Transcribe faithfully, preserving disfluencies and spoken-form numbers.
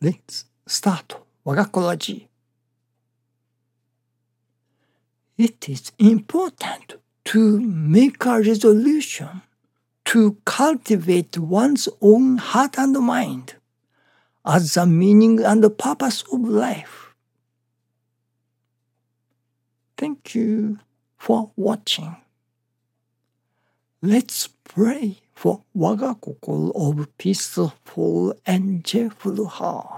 Let's start Wagakokology. It is important to make a resolution to cultivate one's own heart and mind as the meaning and the purpose of life. Thank you for watching. Let's pray for Wagakokoro of peaceful and cheerful heart.